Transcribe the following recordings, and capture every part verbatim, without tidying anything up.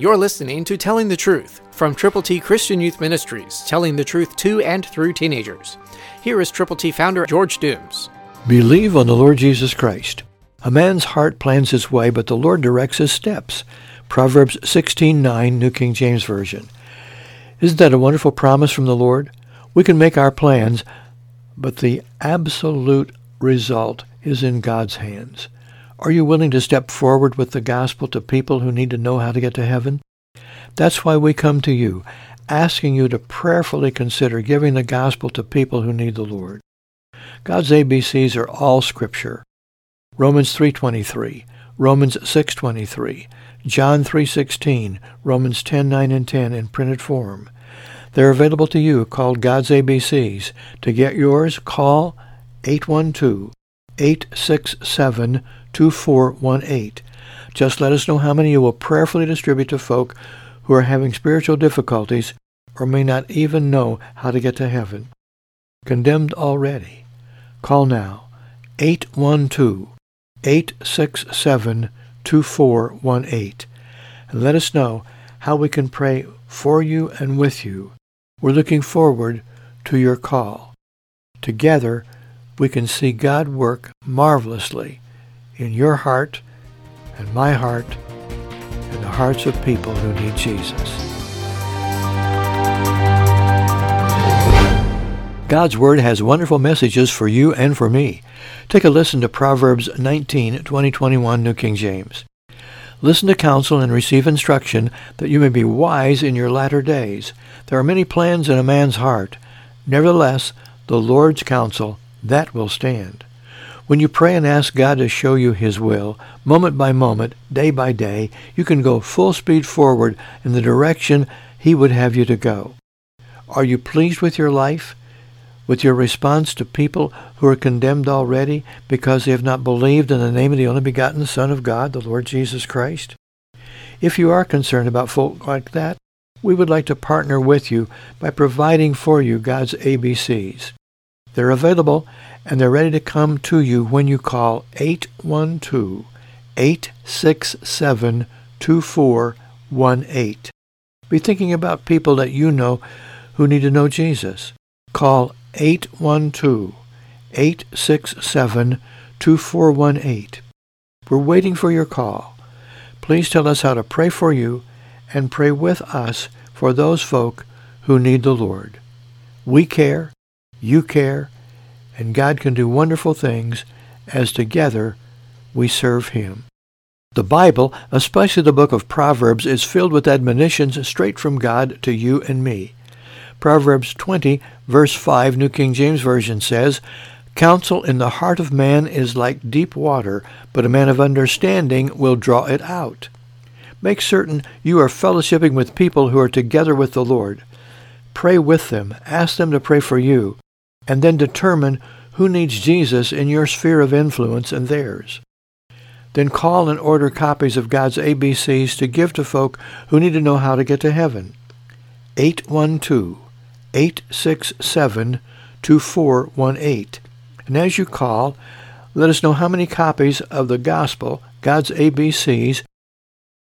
You're listening to Telling the Truth from Triple T Christian Youth Ministries, telling the truth to and through teenagers. Here is Triple T founder George Dooms. Believe on the Lord Jesus Christ. A man's heart plans his way, but the Lord directs his steps. Proverbs sixteen nine, New King James Version. Isn't that a wonderful promise from the Lord? We can make our plans, but the absolute result is in God's hands. Are you willing to step forward with the gospel to people who need to know how to get to heaven? That's why we come to you, asking you to prayerfully consider giving the gospel to people who need the Lord. God's A B Cs are all Scripture. Romans three twenty-three, Romans six twenty-three, John three sixteen, Romans ten nine and ten in printed form. They're available to you called God's A B Cs. To get yours, call eight one two, eight six seven, two four one eight. Just let us know how many you will prayerfully distribute to folk who are having spiritual difficulties or may not even know how to get to heaven. Condemned already. Call now, eight one two, eight six seven, two four one eight, and let us know how we can pray for you and with you. We're looking forward to your call. Together, we can see God work marvelously in your heart and my heart and the hearts of people who need Jesus. God's Word has wonderful messages for you and for me. Take a listen to Proverbs nineteen, twenty, twenty-one, New King James. Listen to counsel and receive instruction, that you may be wise in your latter days. There are many plans in a man's heart. Nevertheless, the Lord's counsel, that will stand. When you pray and ask God to show you His will, moment by moment, day by day, you can go full speed forward in the direction He would have you to go. Are you pleased with your life? With your response to people who are condemned already because they have not believed in the name of the only begotten Son of God, the Lord Jesus Christ? If you are concerned about folk like that, we would like to partner with you by providing for you God's A B Cs. They're available, and they're ready to come to you when you call eight one two, eight six seven, two four one eight. Be thinking about people that you know who need to know Jesus. Call eight one two, eight six seven, two four one eight. We're waiting for your call. Please tell us how to pray for you and pray with us for those folk who need the Lord. We care, you care, and God can do wonderful things as together we serve Him. The Bible, especially the book of Proverbs, is filled with admonitions straight from God to you and me. Proverbs twenty, verse five, New King James Version says, "Counsel in the heart of man is like deep water, but a man of understanding will draw it out." Make certain you are fellowshipping with people who are together with the Lord. Pray with them, ask them to pray for you, and then determine who needs Jesus in your sphere of influence and theirs. Then call and order copies of God's A B Cs to give to folk who need to know how to get to heaven. eight one two, eight six seven, two four one eight. And as you call, let us know how many copies of the gospel, God's A B Cs,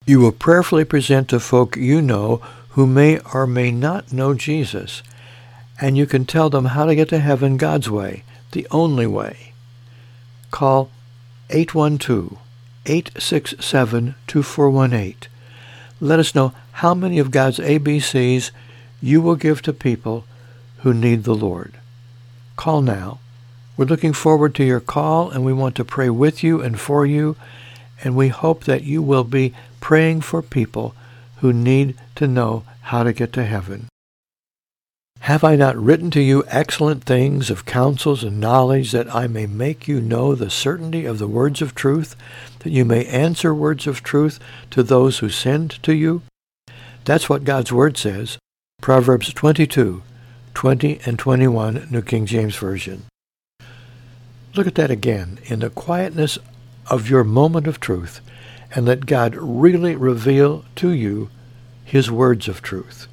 you will prayerfully present to folk you know who may or may not know Jesus, and you can tell them how to get to heaven God's way, the only way. Call eight one two, eight six seven, two four one eight. Let us know how many of God's A B Cs you will give to people who need the Lord. Call now. We're looking forward to your call, and we want to pray with you and for you, and we hope that you will be praying for people who need to know how to get to heaven. Have I not written to you excellent things of counsels and knowledge, that I may make you know the certainty of the words of truth, that you may answer words of truth to those who send to you? That's what God's Word says. Proverbs twenty-two, twenty and twenty-one, New King James Version. Look at that again in the quietness of your moment of truth, and let God really reveal to you His words of truth.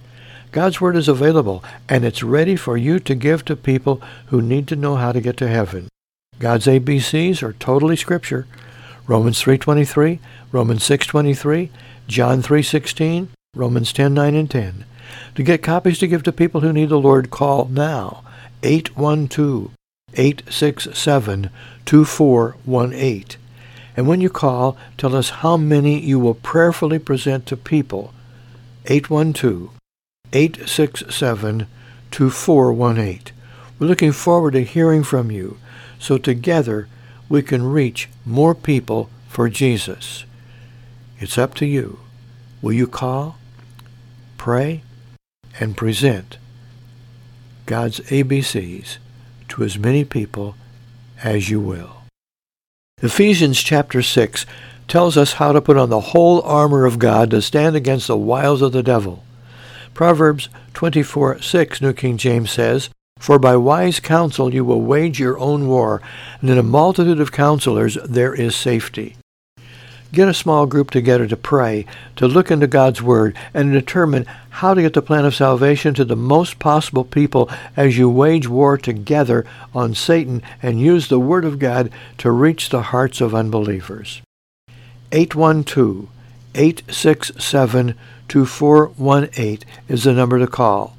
God's Word is available, and it's ready for you to give to people who need to know how to get to heaven. God's A B Cs are totally Scripture. Romans three twenty-three, Romans six twenty-three, John three sixteen, Romans ten nine and ten. To get copies to give to people who need the Lord, call now, eight one two, eight six seven, two four one eight. And when you call, tell us how many you will prayerfully present to people. eight one two, eight six seven, two four one eight. We're looking forward to hearing from you, so together we can reach more people for Jesus. It's up to you. Will you call, pray, and present God's A B Cs to as many people as you will? Ephesians chapter six tells us how to put on the whole armor of God to stand against the wiles of the devil. Proverbs twenty-four six, New King James, says, "For by wise counsel you will wage your own war, and in a multitude of counselors there is safety." Get a small group together to pray, to look into God's Word, and to determine how to get the plan of salvation to the most possible people as you wage war together on Satan and use the Word of God to reach the hearts of unbelievers. eight one two, eight six seven, two four one eight is the number to call.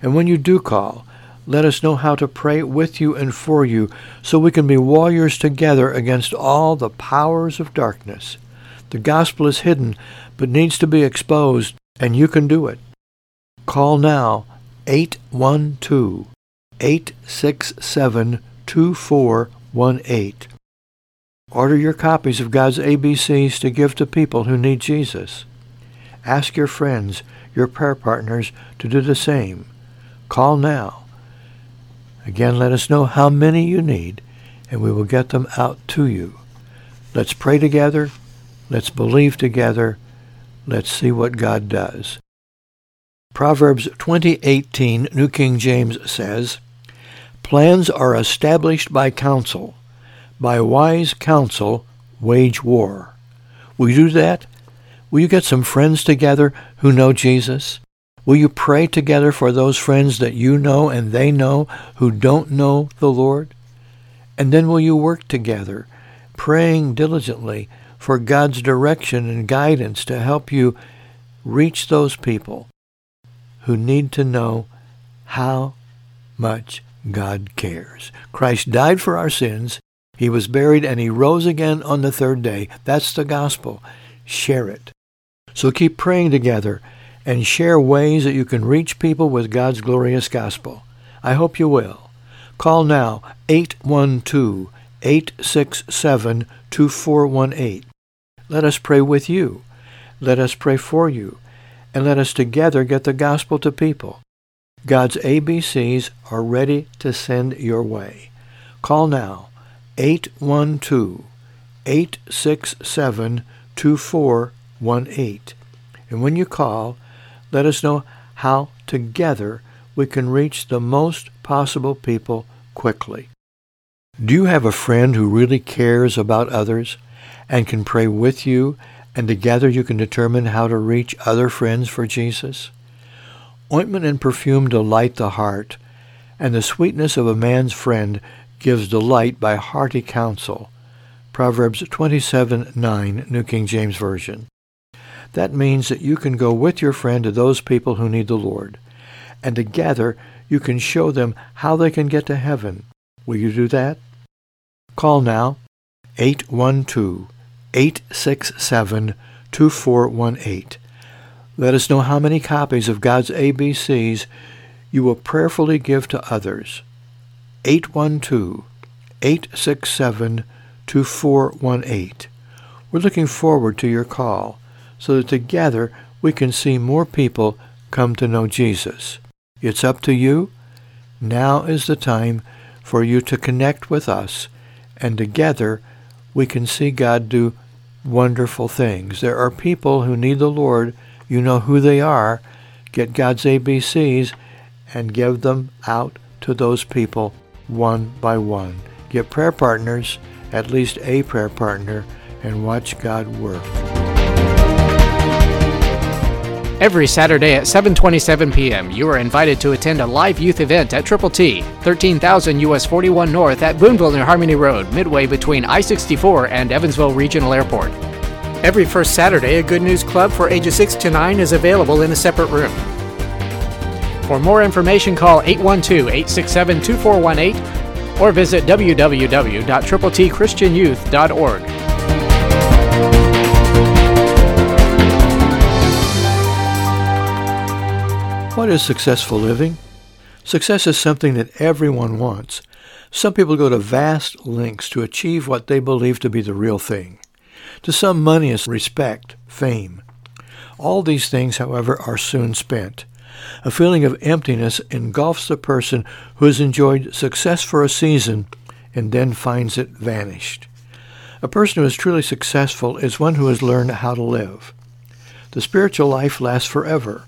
And when you do call, let us know how to pray with you and for you, so we can be warriors together against all the powers of darkness. The gospel is hidden, but needs to be exposed, and you can do it. Call now, eight one two, eight six seven, two four one eight. Order your copies of God's A B Cs to give to people who need Jesus. Ask your friends, your prayer partners, to do the same. Call now. Again, let us know how many you need, and we will get them out to you. Let's pray together. Let's believe together. Let's see what God does. Proverbs twenty eighteen, New King James, says, "Plans are established by counsel. By wise counsel, wage war." Will you do that? Will you get some friends together who know Jesus? Will you pray together for those friends that you know and they know who don't know the Lord? And then will you work together, praying diligently for God's direction and guidance to help you reach those people who need to know how much God cares? Christ died for our sins. He was buried and he rose again on the third day. That's the gospel. Share it. So keep praying together and share ways that you can reach people with God's glorious gospel. I hope you will. Call now, eight one two, eight six seven, two four one eight. Let us pray with you. Let us pray for you. And let us together get the gospel to people. God's A B Cs are ready to send your way. Call now, eight one two, eight six seven, two four one eight. And when you call, let us know how together we can reach the most possible people quickly. Do you have a friend who really cares about others and can pray with you, and together you can determine how to reach other friends for Jesus? Ointment and perfume delight the heart, and the sweetness of a man's friend gives delight by hearty counsel. Proverbs twenty-seven nine, New King James Version. That means that you can go with your friend to those people who need the Lord, and together you can show them how they can get to heaven. Will you do that? Call now, eight one two, eight six seven, two four one eight. Let us know how many copies of God's A B Cs you will prayerfully give to others. eight one two, eight six seven, two four one eight. We're looking forward to your call, so that together we can see more people come to know Jesus. It's up to you. Now is the time for you to connect with us, and together we can see God do wonderful things. There are people who need the Lord. You know who they are. Get God's A B Cs and give them out to those people one by one. Get prayer partners, at least a prayer partner, and watch God work. Every Saturday at seven twenty-seven p.m., you are invited to attend a live youth event at Triple T, thirteen thousand U S forty-one North at Boonville near Harmony Road, midway between I sixty-four and Evansville Regional Airport. Every first Saturday, a Good News Club for ages six to nine is available in a separate room. For more information, call eight one two, eight six seven, two four one eight or visit w w w dot triple t christian youth dot org. What is successful living? Success is something that everyone wants. Some people go to vast lengths to achieve what they believe to be the real thing. To some, money is respect, fame. All these things, however, are soon spent. A feeling of emptiness engulfs the person who has enjoyed success for a season and then finds it vanished. A person who is truly successful is one who has learned how to live. The spiritual life lasts forever.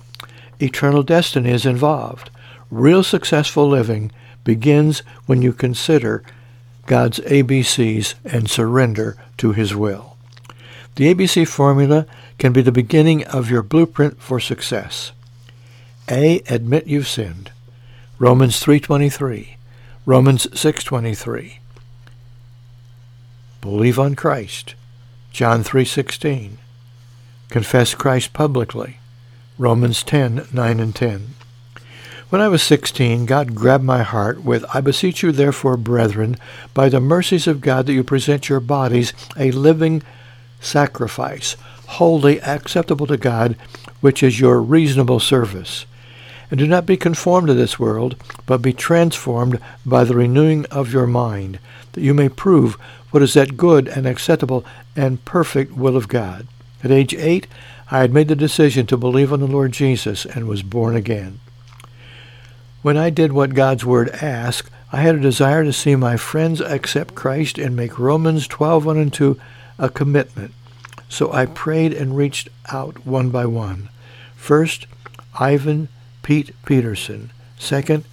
Eternal destiny is involved. Real successful living begins when you consider God's A B Cs and surrender to His will. The A B C formula can be the beginning of your blueprint for success. A. Admit you've sinned. Romans three twenty-three. Romans six twenty-three. Believe on Christ. John three sixteen. Confess Christ publicly. Romans ten nine and ten. When I was sixteen, God grabbed my heart with, "I beseech you therefore, brethren, by the mercies of God, that you present your bodies a living sacrifice, wholly acceptable to God, which is your reasonable service. And do not be conformed to this world, but be transformed by the renewing of your mind, that you may prove what is that good and acceptable and perfect will of God." At age eight, I had made the decision to believe on the Lord Jesus and was born again. When I did what God's Word asked, I had a desire to see my friends accept Christ and make Romans twelve one and two a commitment. So I prayed and reached out one by one. First, Ivan Pete Peterson. Second,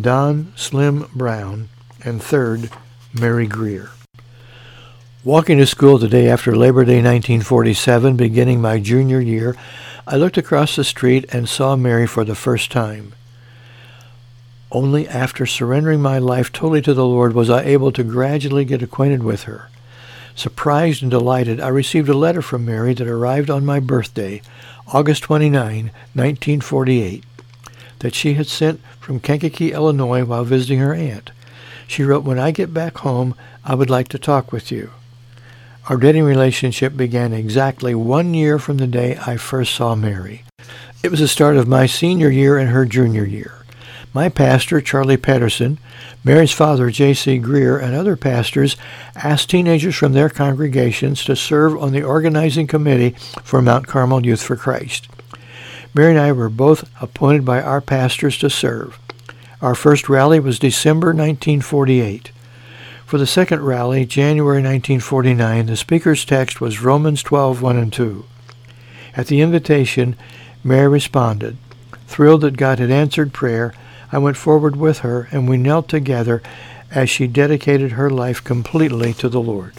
Don Slim Brown. And third, Mary Greer. Walking to school the day after Labor Day nineteen forty-seven, beginning my junior year, I looked across the street and saw Mary for the first time. Only after surrendering my life totally to the Lord was I able to gradually get acquainted with her. Surprised and delighted, I received a letter from Mary that arrived on my birthday, August twenty-ninth, nineteen forty-eight, that she had sent from Kankakee, Illinois, while visiting her aunt. She wrote, "When I get back home, I would like to talk with you." Our dating relationship began exactly one year from the day I first saw Mary. It was the start of my senior year and her junior year. My pastor, Charlie Patterson, Mary's father, J C. Greer, and other pastors asked teenagers from their congregations to serve on the organizing committee for Mount Carmel Youth for Christ. Mary and I were both appointed by our pastors to serve. Our first rally was December nineteen forty-eight. For the second rally, January nineteen forty-nine, the speaker's text was Romans twelve one and two. At the invitation, Mary responded. Thrilled that God had answered prayer, I went forward with her, and we knelt together as she dedicated her life completely to the Lord.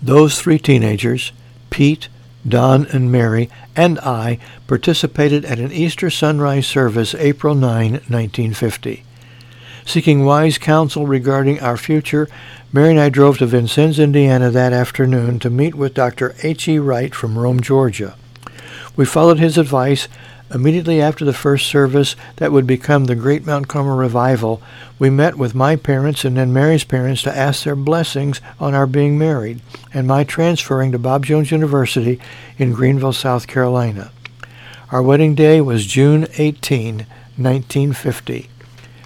Those three teenagers, Pete, Don, and Mary, and I, participated at an Easter sunrise service April ninth, nineteen fifty. Seeking wise counsel regarding our future, Mary and I drove to Vincennes, Indiana that afternoon to meet with Doctor H E Wright from Rome, Georgia. We followed his advice. Immediately after the first service that would become the Great Mount Carmel Revival, we met with my parents and then Mary's parents to ask their blessings on our being married and my transferring to Bob Jones University in Greenville, South Carolina. Our wedding day was June eighteenth, nineteen fifty,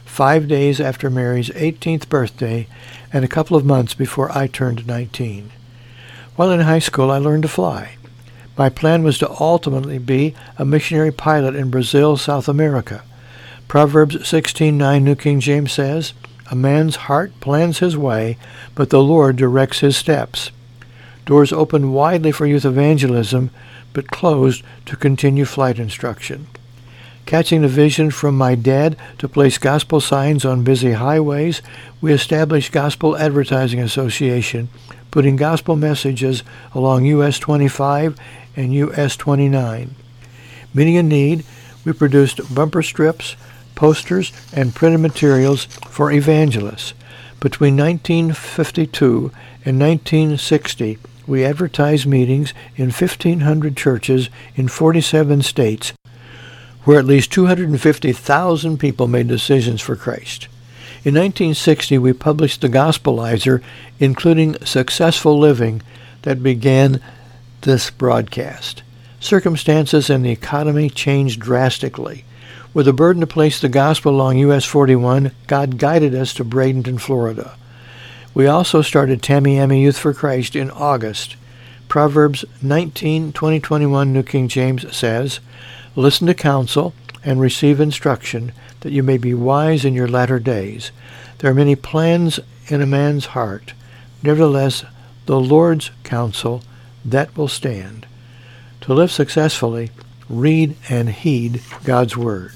five days after Mary's eighteenth birthday and a couple of months before I turned nineteen. While in high school, I learned to fly. My plan was to ultimately be a missionary pilot in Brazil, South America. Proverbs sixteen nine, New King James says, "A man's heart plans his way, but the Lord directs his steps." Doors opened widely for youth evangelism, but closed to continue flight instruction. Catching the vision from my dad to place gospel signs on busy highways, we established Gospel Advertising Association, putting gospel messages along U S twenty-five and U S twenty-nine. meeting a need, we produced bumper strips, posters, and printed materials for evangelists. Between nineteen fifty-two and nineteen sixty, we advertised meetings in fifteen hundred churches in forty-seven states, where at least two hundred fifty thousand people made decisions for Christ. In nineteen sixty, we published the Gospelizer, including Successful Living, that began this broadcast. Circumstances and the economy changed drastically. With a burden to place the gospel along U S forty-one, God guided us to Bradenton, Florida. We also started Tamiami Youth for Christ in August. Proverbs nineteen twenty twenty-one, New King James, says, "Listen to counsel and receive instruction, that you may be wise in your latter days. There are many plans in a man's heart. Nevertheless, the Lord's counsel, that will stand." To live successfully, read and heed God's Word.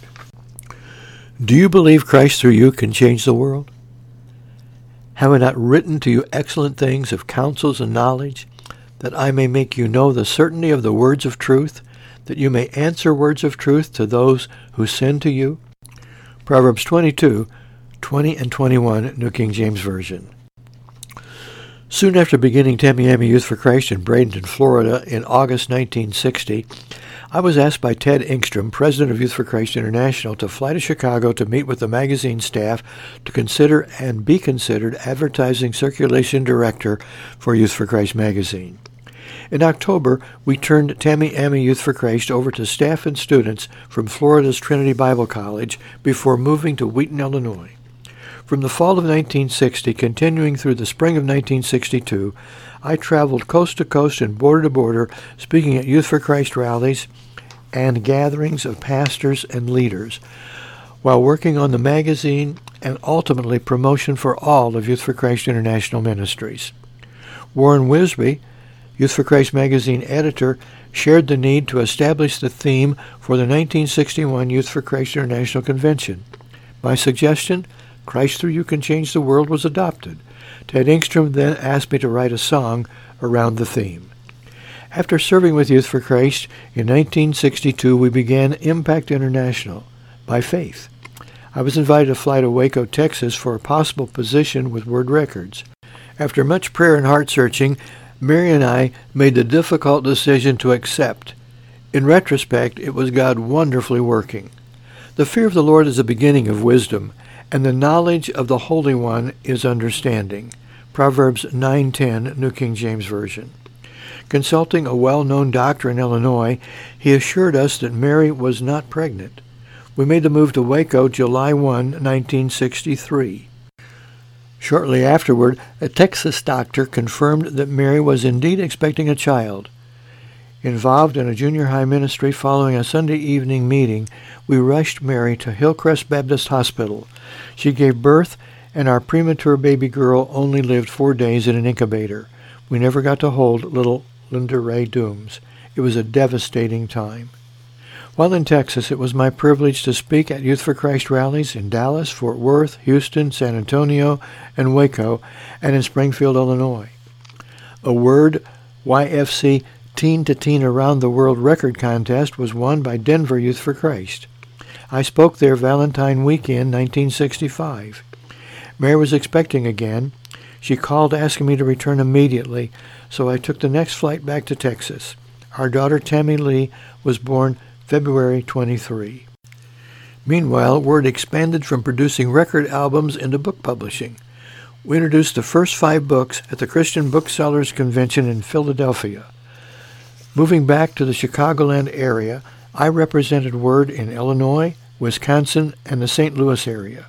Do you believe Christ through you can change the world? Have I not written to you excellent things of counsels and knowledge, that I may make you know the certainty of the words of truth, that you may answer words of truth to those who sin to you? Proverbs twenty-two, twenty and twenty-one, New King James Version. Soon after beginning Tamiami Youth for Christ in Bradenton, Florida in August nineteen sixty, I was asked by Ted Engstrom, president of Youth for Christ International, to fly to Chicago to meet with the magazine staff to consider and be considered advertising circulation director for Youth for Christ magazine. In October, we turned Tamiami Youth for Christ over to staff and students from Florida's Trinity Bible College before moving to Wheaton, Illinois. From the fall of nineteen sixty, continuing through the spring of nineteen sixty-two, I traveled coast to coast and border to border, speaking at Youth for Christ rallies and gatherings of pastors and leaders, while working on the magazine and ultimately promotion for all of Youth for Christ International Ministries. Warren Wisby, Youth for Christ magazine editor, shared the need to establish the theme for the nineteen sixty-one Youth for Christ International Convention. My suggestion, Christ Through You Can Change the World, was adopted. Ted Engstrom then asked me to write a song around the theme. After serving with Youth for Christ in nineteen sixty-two, we began Impact International by faith. I was invited to fly to Waco, Texas for a possible position with Word Records. After much prayer and heart searching, Mary and I made the difficult decision to accept. In retrospect, it was God wonderfully working. The fear of the Lord is the beginning of wisdom, and the knowledge of the Holy One is understanding. Proverbs nine ten, New King James Version. Consulting a well-known doctor in Illinois, he assured us that Mary was not pregnant. We made the move to Waco July first, nineteen sixty-three. Shortly afterward, a Texas doctor confirmed that Mary was indeed expecting a child. Involved in a junior high ministry following a Sunday evening meeting, we rushed Mary to Hillcrest Baptist Hospital. She gave birth, and our premature baby girl only lived four days in an incubator. We never got to hold little Linda Ray Dooms. It was a devastating time. While in Texas, it was my privilege to speak at Youth for Christ rallies in Dallas, Fort Worth, Houston, San Antonio, and Waco, and in Springfield, Illinois. A Word Y F C Teen to Teen Around the World record contest was won by Denver Youth for Christ. I spoke there Valentine weekend, nineteen sixty-five. Mary was expecting again. She called asking me to return immediately, so I took the next flight back to Texas. Our daughter Tammy Lee was born February twenty-third. Meanwhile, Word expanded from producing record albums into book publishing. We introduced the first five books at the Christian Booksellers Convention in Philadelphia. Moving back to the Chicagoland area, I represented Word in Illinois, Wisconsin, and the Saint Louis area.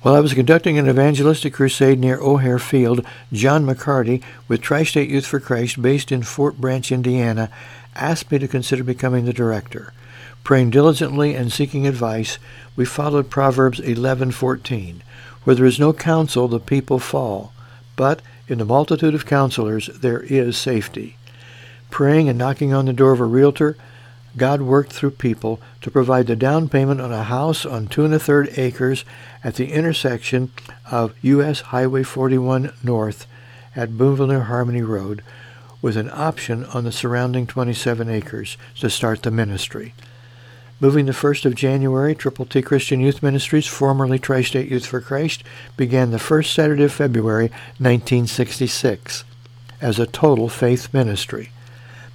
While I was conducting an evangelistic crusade near O'Hare Field, John McCarty, with Tri-State Youth for Christ, based in Fort Branch, Indiana, asked me to consider becoming the director. Praying diligently and seeking advice, we followed Proverbs eleven fourteen, "Where there is no counsel, the people fall, but in the multitude of counselors there is safety." Praying and knocking on the door of a realtor, God worked through people to provide the down payment on a house on two and a third acres at the intersection of U S Highway forty-one North at Boonville Harmony Road, with an option on the surrounding twenty-seven acres to start the ministry. Moving the first of January, Triple T Christian Youth Ministries, formerly Tri-State Youth for Christ, began the first Saturday of February nineteen sixty-six as a total faith ministry.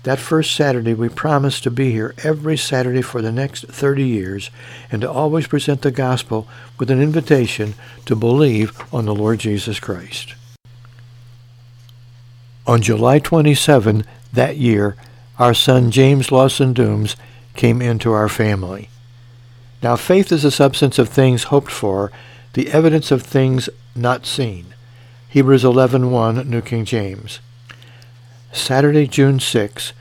That first Saturday, we promised to be here every Saturday for the next thirty years and to always present the gospel with an invitation to believe on the Lord Jesus Christ. On July twenty-seventh that year, our son James Lawson Dooms came into our family. Now, faith is the substance of things hoped for, the evidence of things not seen. Hebrews eleven one, New King James. Saturday, June sixth,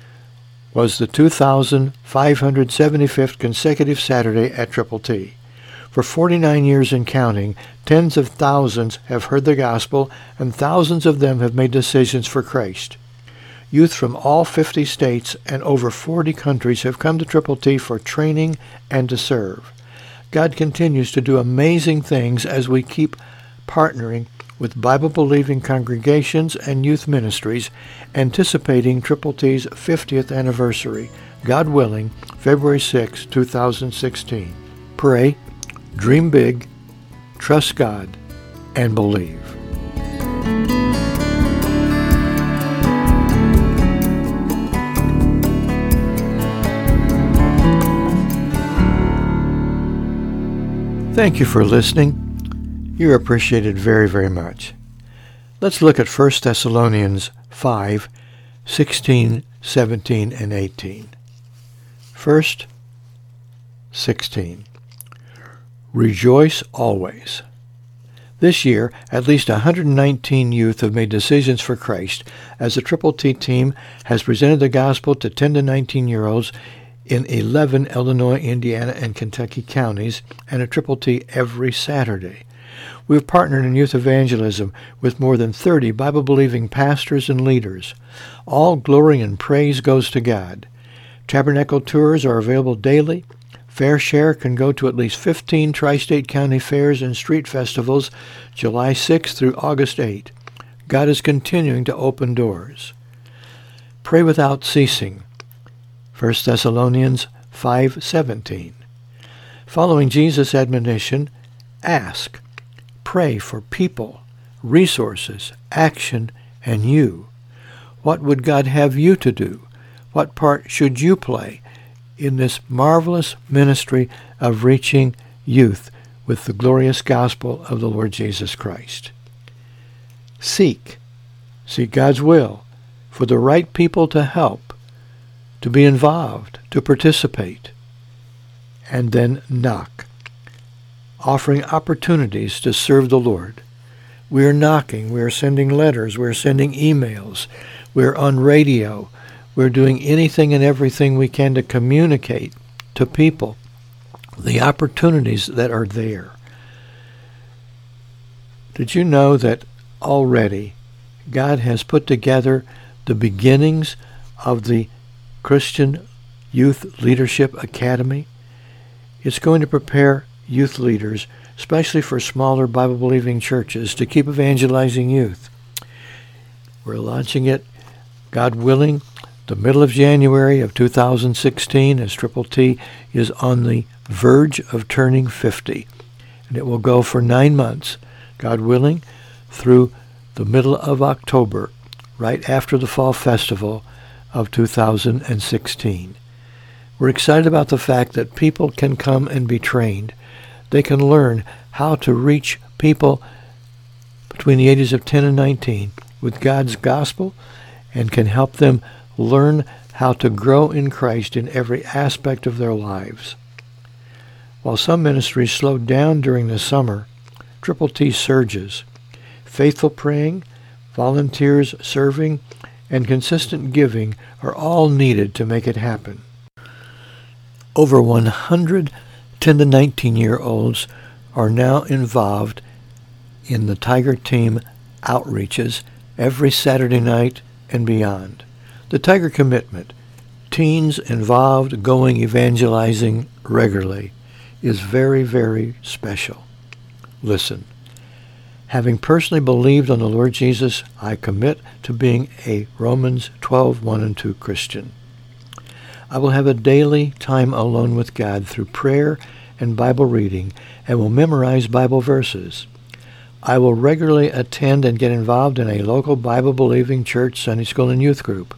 was the two thousand five hundred seventy-fifth consecutive Saturday at Triple T. For forty-nine years and counting, tens of thousands have heard the gospel, and thousands of them have made decisions for Christ. Youth from all fifty states and over forty countries have come to Triple T for training and to serve. God continues to do amazing things as we keep partnering with Bible-believing congregations and youth ministries, anticipating Triple T's fiftieth anniversary, God willing, February sixth, two thousand sixteen. Pray, dream big, trust God, and believe. Thank you for listening. You're appreciated very, very much. Let's look at First Thessalonians five, sixteen, seventeen, and eighteen. First, sixteen. Rejoice always. This year, at least one hundred nineteen youth have made decisions for Christ as the Triple T team has presented the gospel to ten to nineteen-year-olds in eleven Illinois, Indiana, and Kentucky counties and at Triple T every Saturday. We've partnered in youth evangelism with more than thirty Bible-believing pastors and leaders. All glory and praise goes to God. Tabernacle tours are available daily. Fair share can go to at least fifteen tri-state county fairs and street festivals, July sixth through August eighth. God is continuing to open doors. Pray without ceasing. First Thessalonians five seventeen. Following Jesus' admonition, ask. Pray for people, resources, action, and you. What would God have you to do? What part should you play in this marvelous ministry of reaching youth with the glorious gospel of the Lord Jesus Christ? Seek. Seek God's will for the right people to help, to be involved, to participate. And then knock. Offering opportunities to serve the Lord. We are knocking. We are sending letters. We are sending emails. We are on radio. We are doing anything and everything we can to communicate to people the opportunities that are there. Did you know that already God has put together the beginnings of the Christian Youth Leadership Academy? It's going to prepare youth leaders, especially for smaller Bible-believing churches, to keep evangelizing youth. We're launching it, God willing, the middle of January of two thousand sixteen, as Triple T is on the verge of turning fifty. And it will go for nine months, God willing, through the middle of October, right after the Fall Festival of two thousand sixteen. We're excited about the fact that people can come and be trained. They can learn how to reach people between the ages of ten and nineteen with God's gospel and can help them learn how to grow in Christ in every aspect of their lives. While some ministries slowed down during the summer, Triple T surges. Faithful praying, volunteers serving, and consistent giving are all needed to make it happen. Over one hundred ten to nineteen-year-olds are now involved in the Tiger team outreaches every Saturday night and beyond. The Tiger commitment, teens involved going evangelizing regularly, is very, very special. Listen, Having personally believed on the Lord Jesus, I commit to being a Romans twelve, one and two Christian. I will have a daily time alone with God through prayer and Bible reading, and will memorize Bible verses. I will regularly attend and get involved in a local Bible-believing church, Sunday school, and youth group.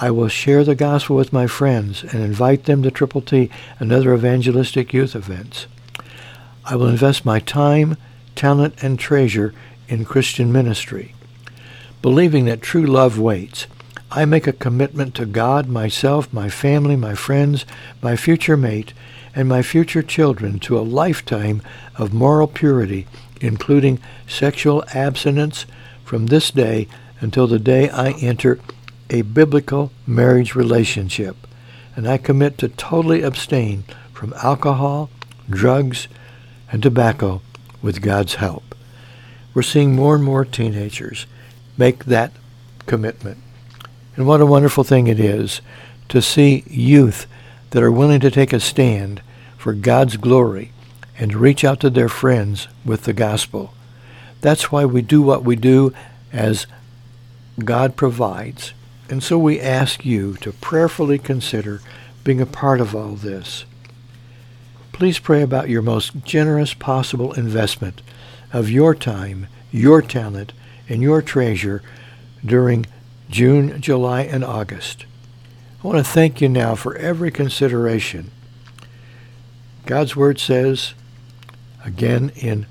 I will share the gospel with my friends and invite them to Triple T and other evangelistic youth events. I will invest my time, talent, and treasure in Christian ministry. Believing that true love waits, I make a commitment to God, myself, my family, my friends, my future mate, and my future children to a lifetime of moral purity, including sexual abstinence from this day until the day I enter a biblical marriage relationship. And I commit to totally abstain from alcohol, drugs, and tobacco with God's help. We're seeing more and more teenagers make that commitment. And what a wonderful thing it is to see youth that are willing to take a stand for God's glory and reach out to their friends with the gospel. That's why we do what we do as God provides. And so we ask you to prayerfully consider being a part of all this. Please pray about your most generous possible investment of your time, your talent, and your treasure during June, July, and August. I want to thank you now for every consideration. God's Word says, again in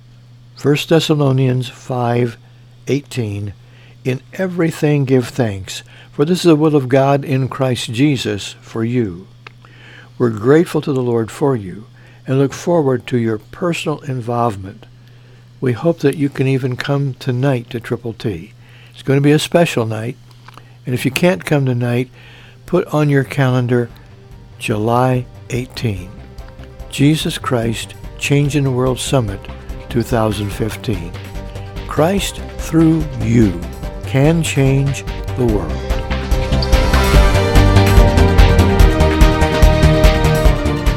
First Thessalonians five eighteen, in everything give thanks, for this is the will of God in Christ Jesus for you. We're grateful to the Lord for you and look forward to your personal involvement. We hope that you can even come tonight to Triple T. It's going to be a special night. And if you can't come tonight, put on your calendar July eighteenth, Jesus Christ Changing the World Summit twenty fifteen. Christ through you can change the world.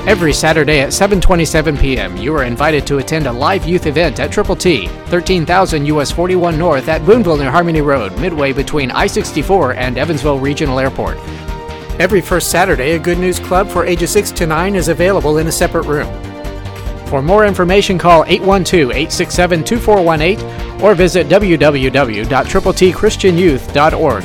Every Saturday at seven twenty-seven p.m., you are invited to attend a live youth event at Triple T, thirteen thousand U S forty-one North at Boonville near Harmony Road, midway between I sixty-four and Evansville Regional Airport. Every first Saturday, a Good News Club for ages six to nine is available in a separate room. For more information, call eight one two, eight six seven, two four one eight or visit w w w dot triple t christian youth dot org.